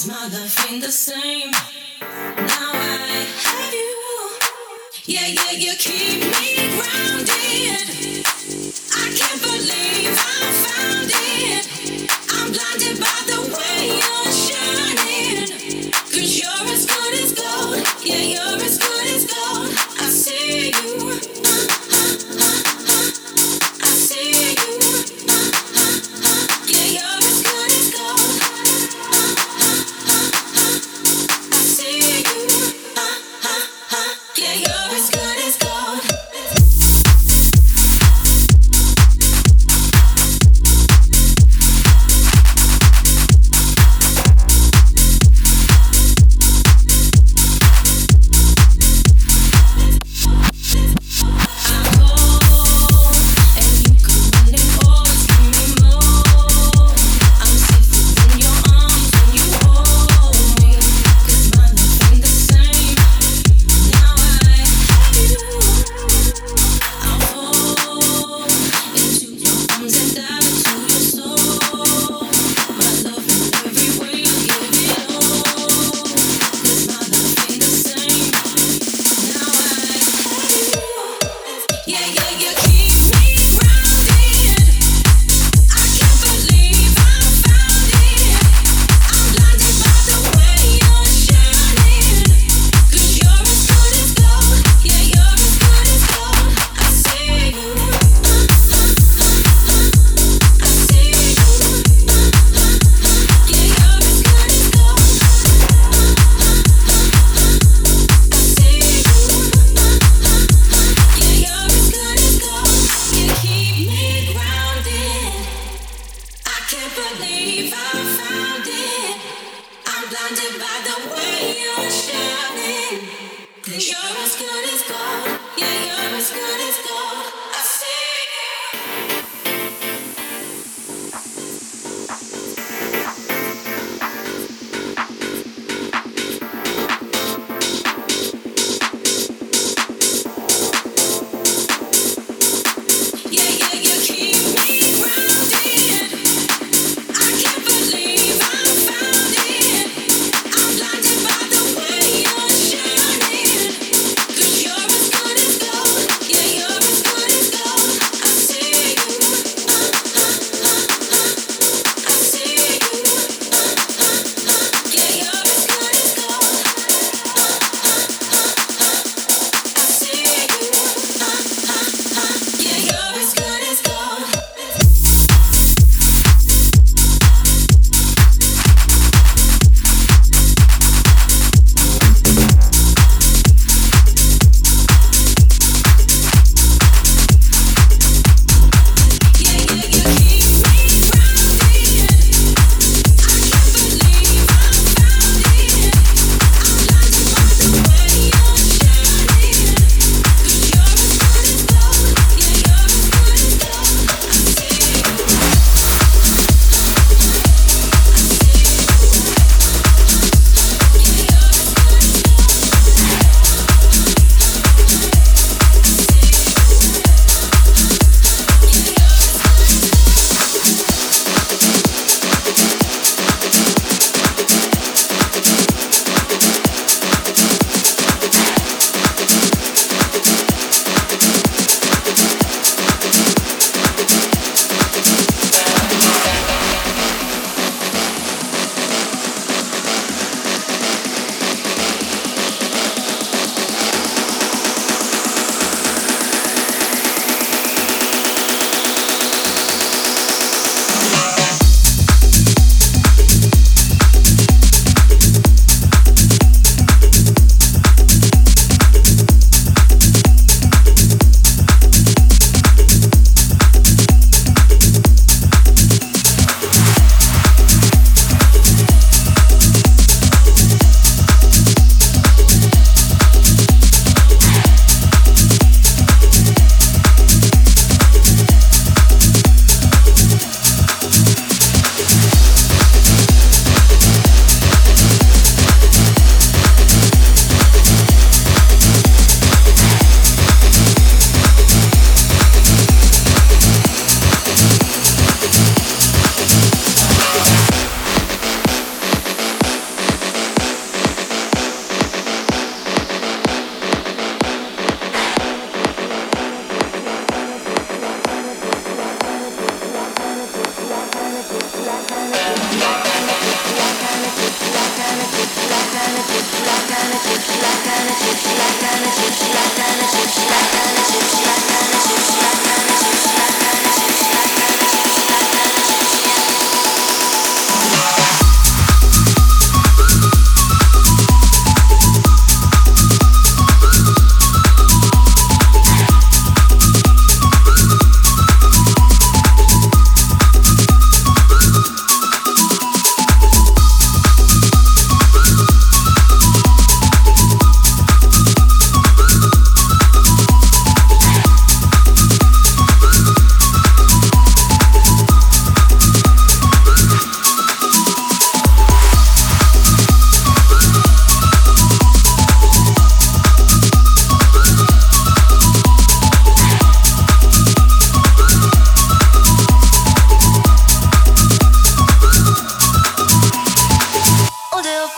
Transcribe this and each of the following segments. Is my life been the same? Now I have you. Yeah, you keep me grounded. I can't believe I found it. I'm blinded by the way you're shining. 'Cause you're as good as gold. Yeah, you're as good as gold. I see you. Good.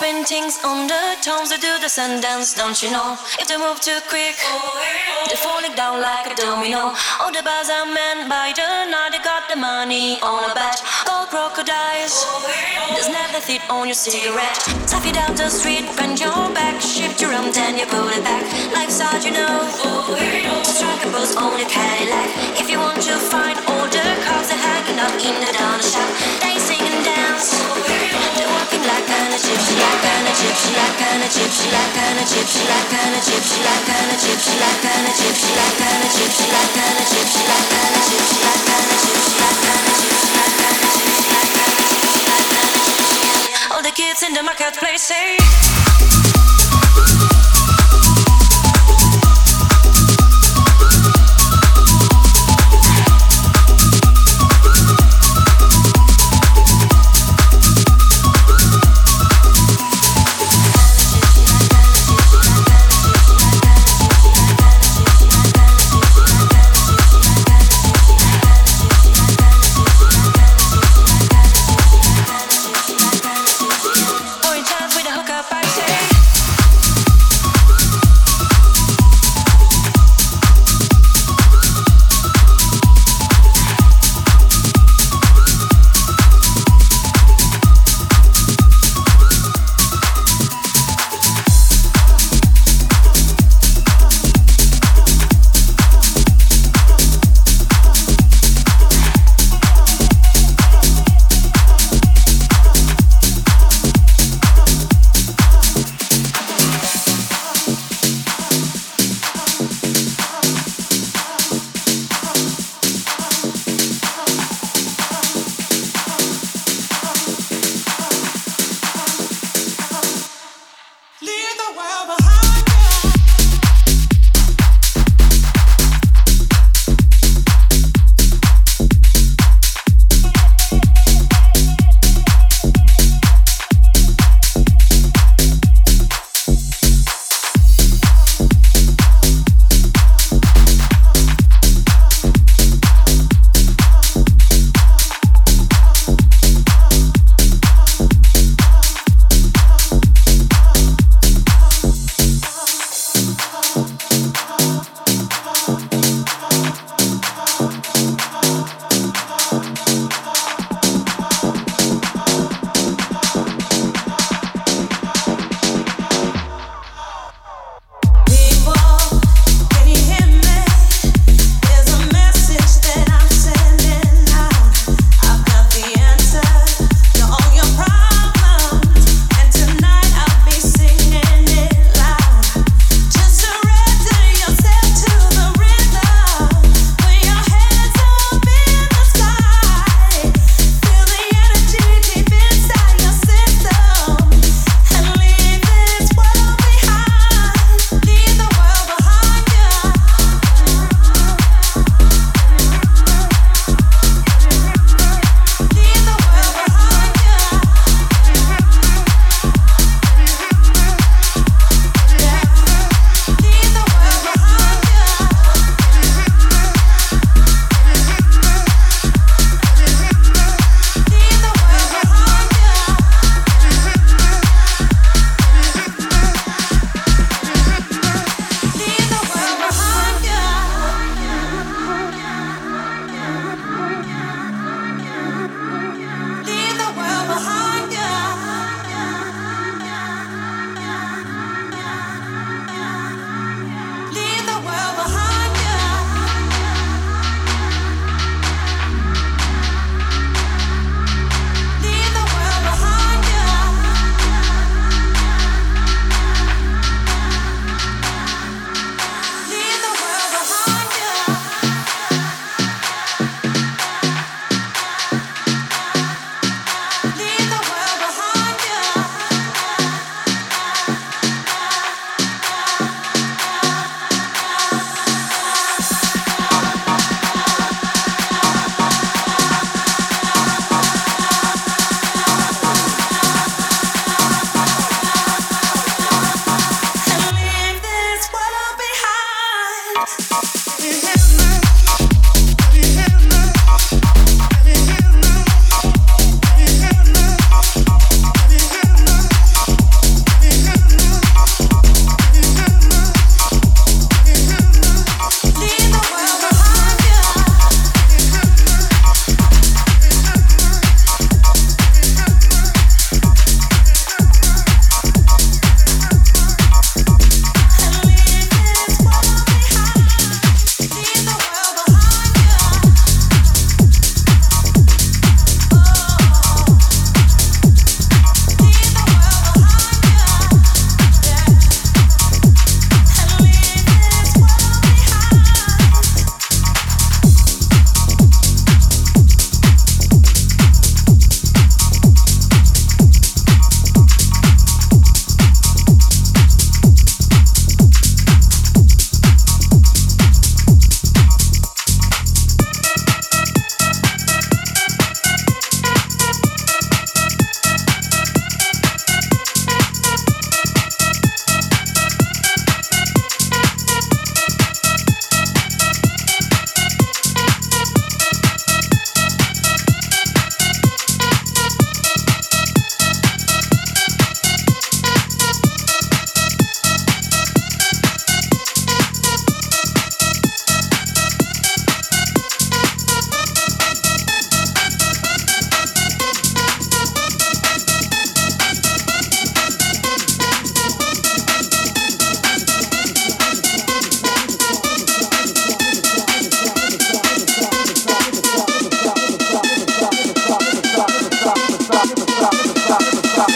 paintings, undertones, they do the Sundance, don't you know? If they move too quick, they're falling down like a domino. All the bars are manned by the night, they got the money on a bet. Gold crocodiles, there's never thief on your cigarette. Stuff it down the street, bend your back, shift your arm, then you pull it back. Life's hard, you know, strike a pose on your Cadillac. If you want to find all the cars, they're hanging up in the donut shop. They sing and dance, all the kids in the marketplace say I say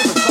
Business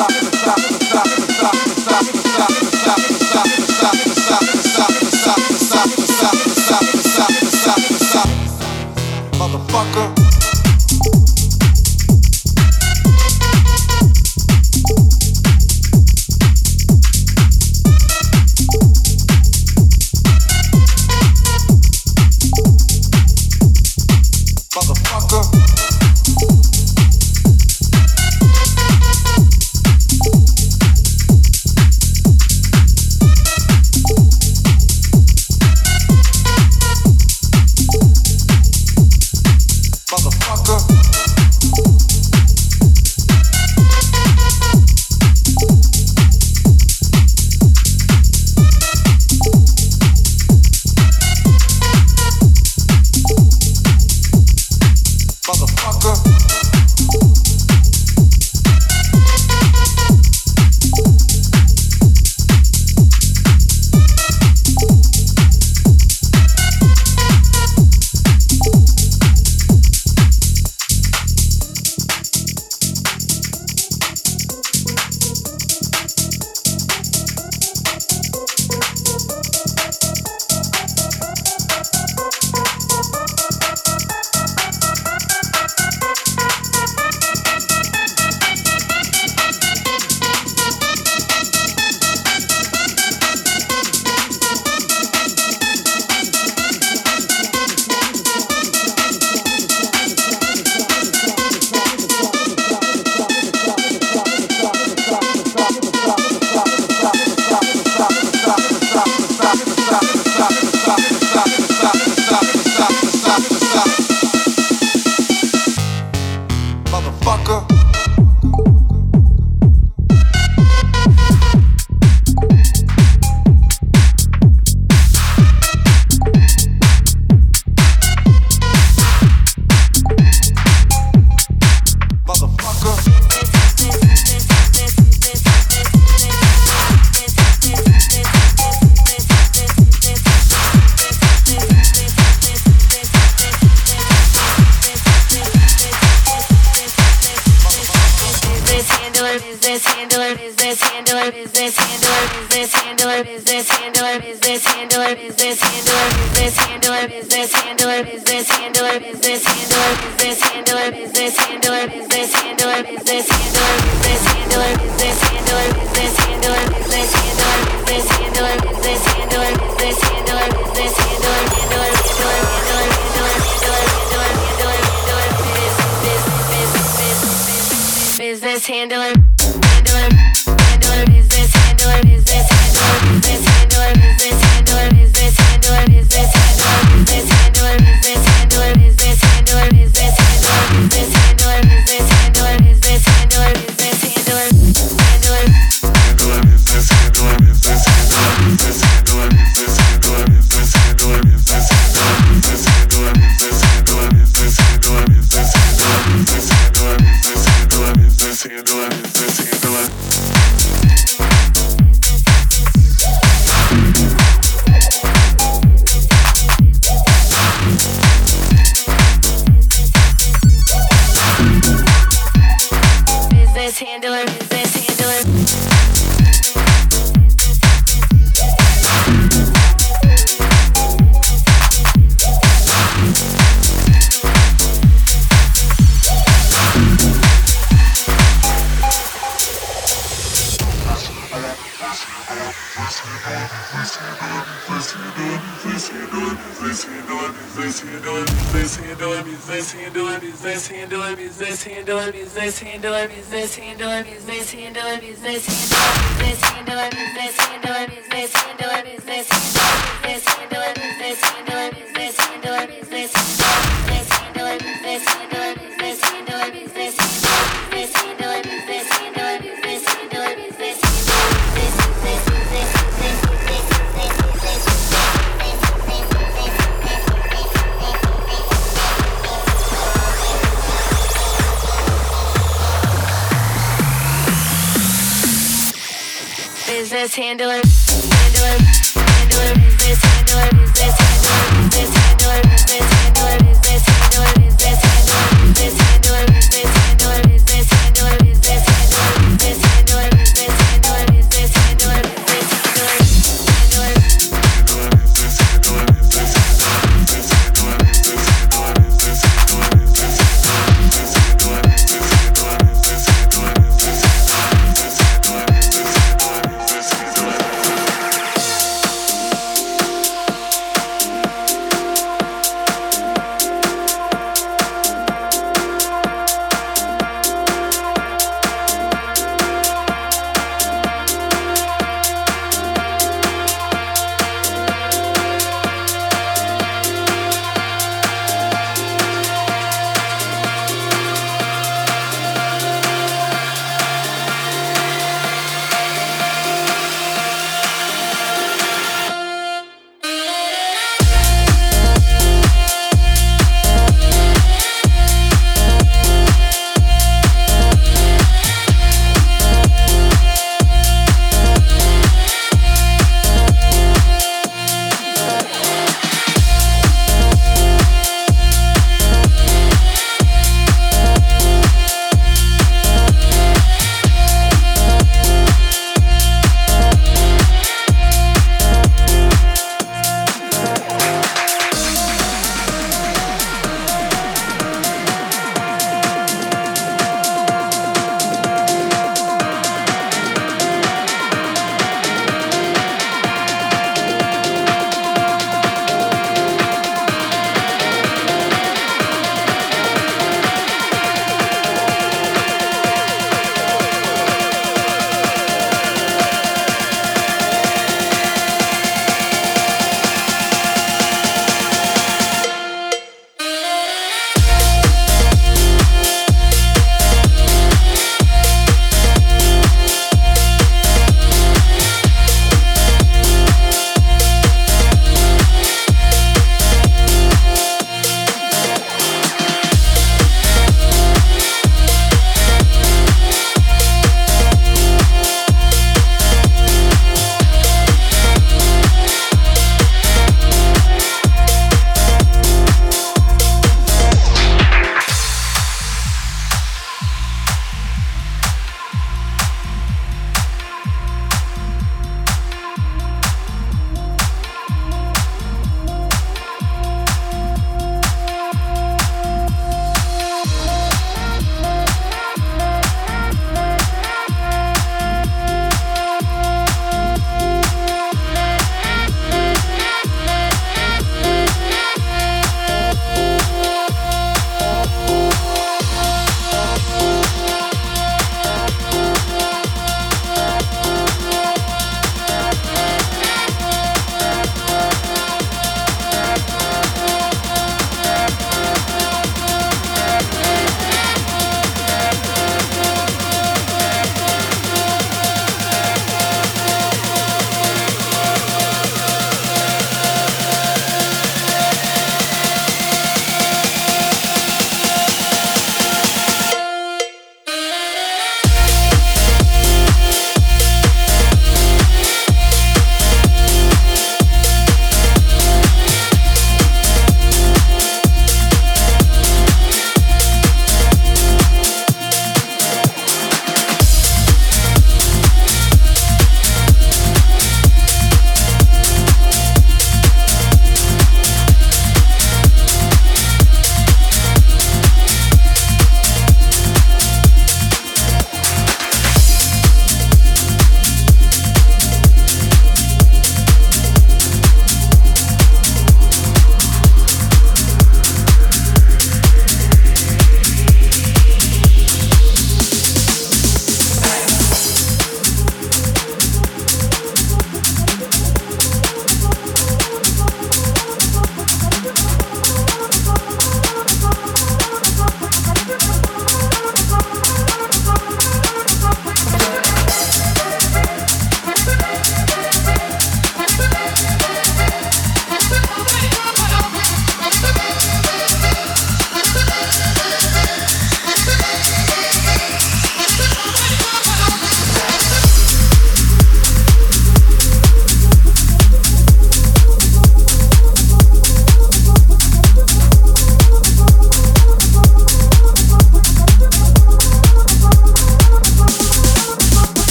handler.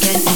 Get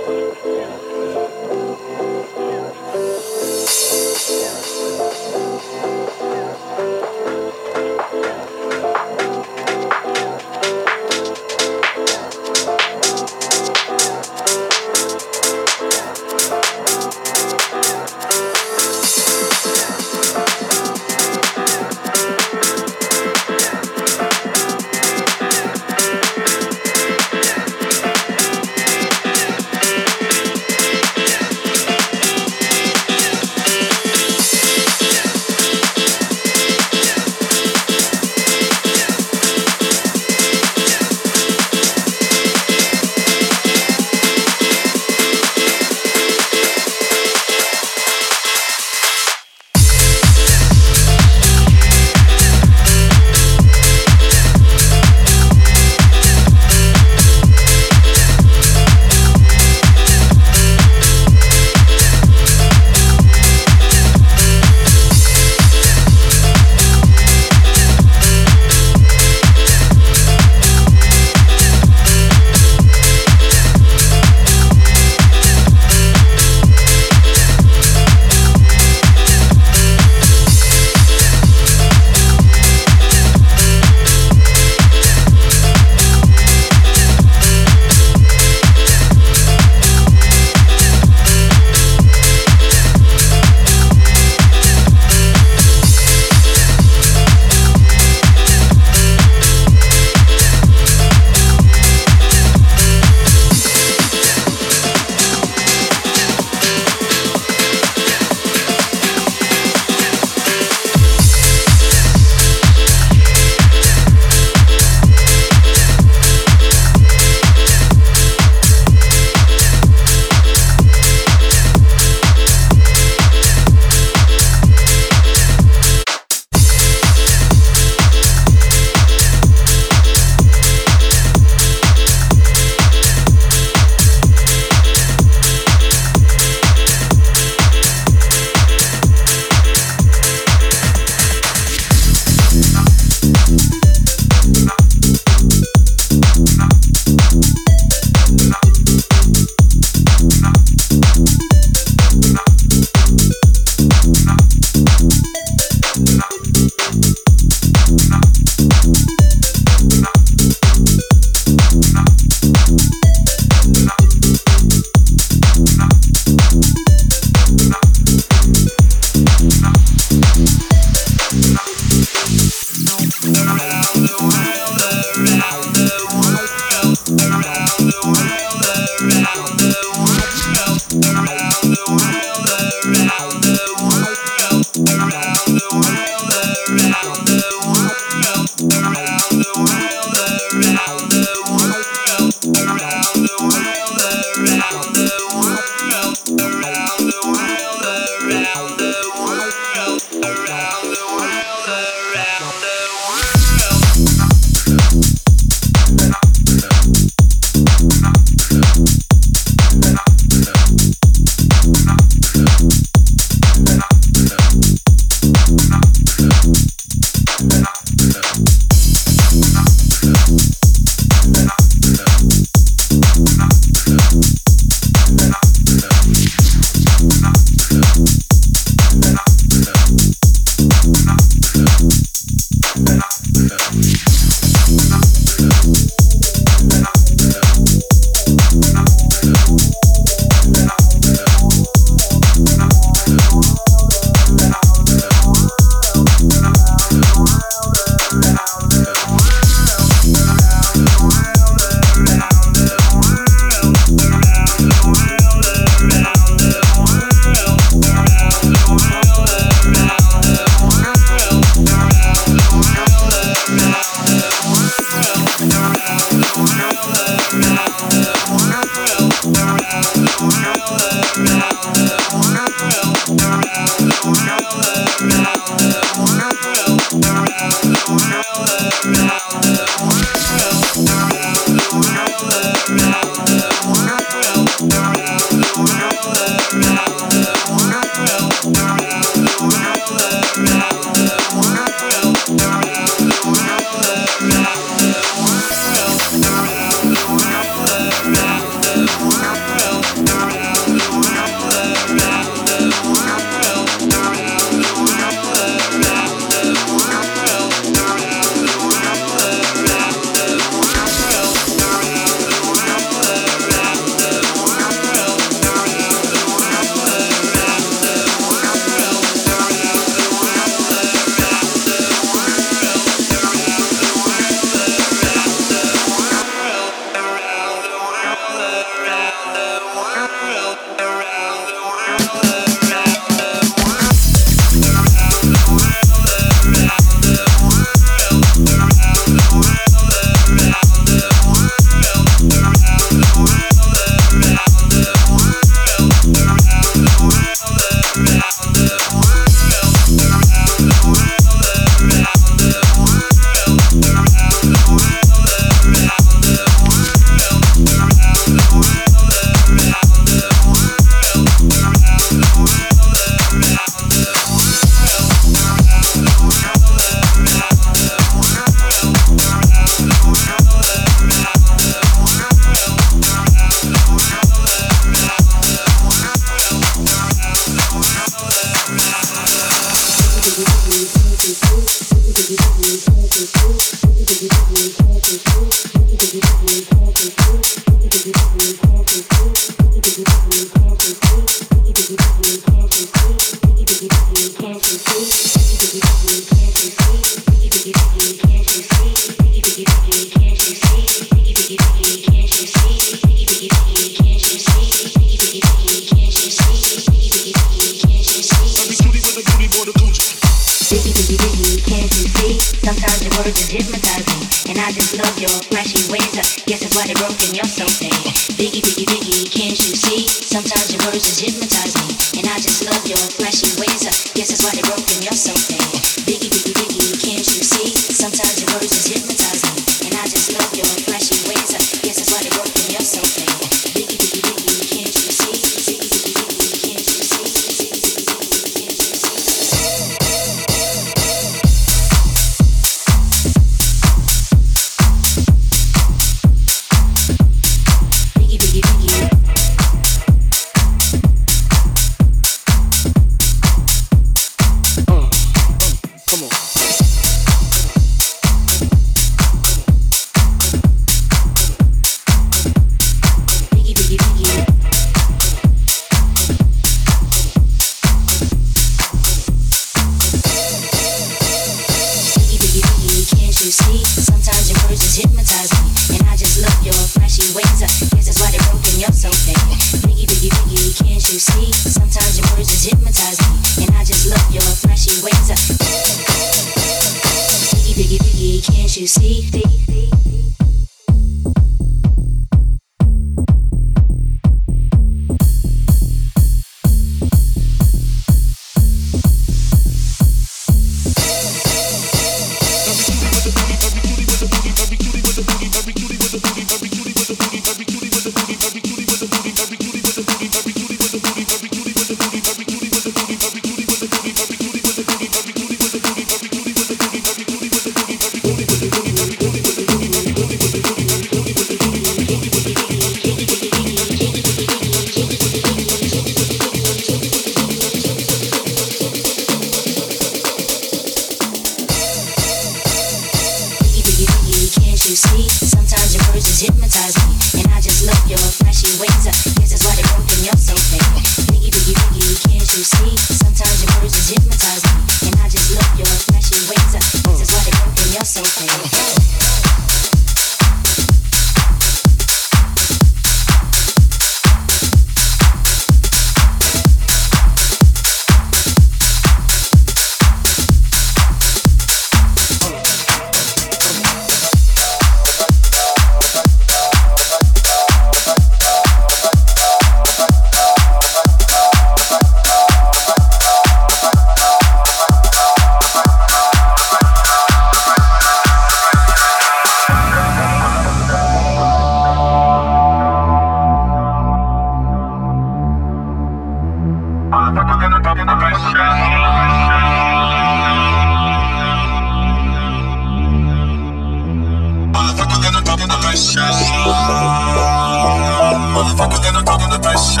Motherfuckers gonna talk under pressure.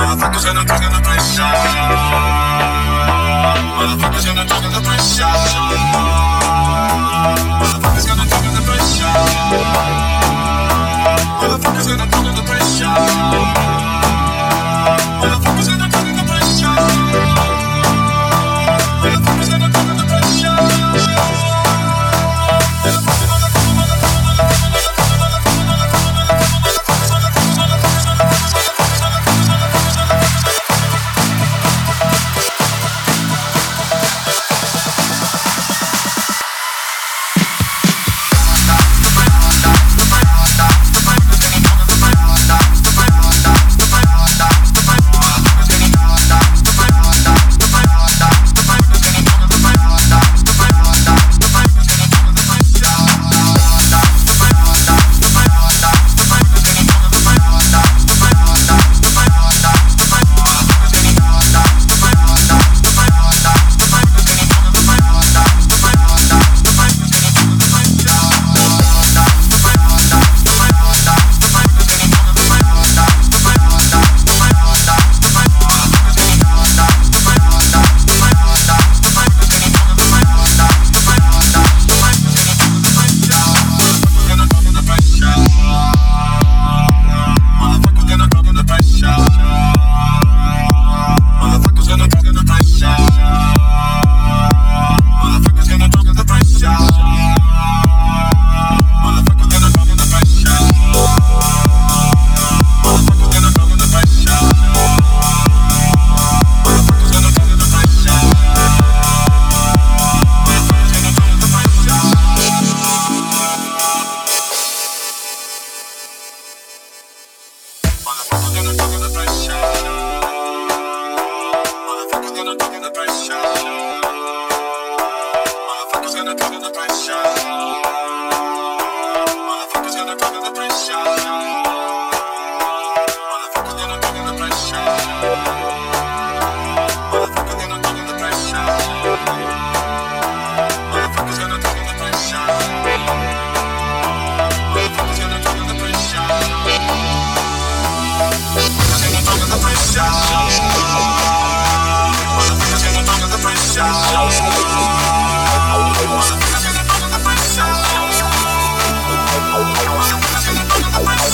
Motherfuckers gonna talk under pressure. Motherfuckers gonna talk under pressure. Motherfuckers gonna talk under pressure. Motherfuckers gonna talk under pressure. Motherfuckers gonna talk under pressure. Motherfuckers gonna talk under pressure.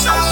Show.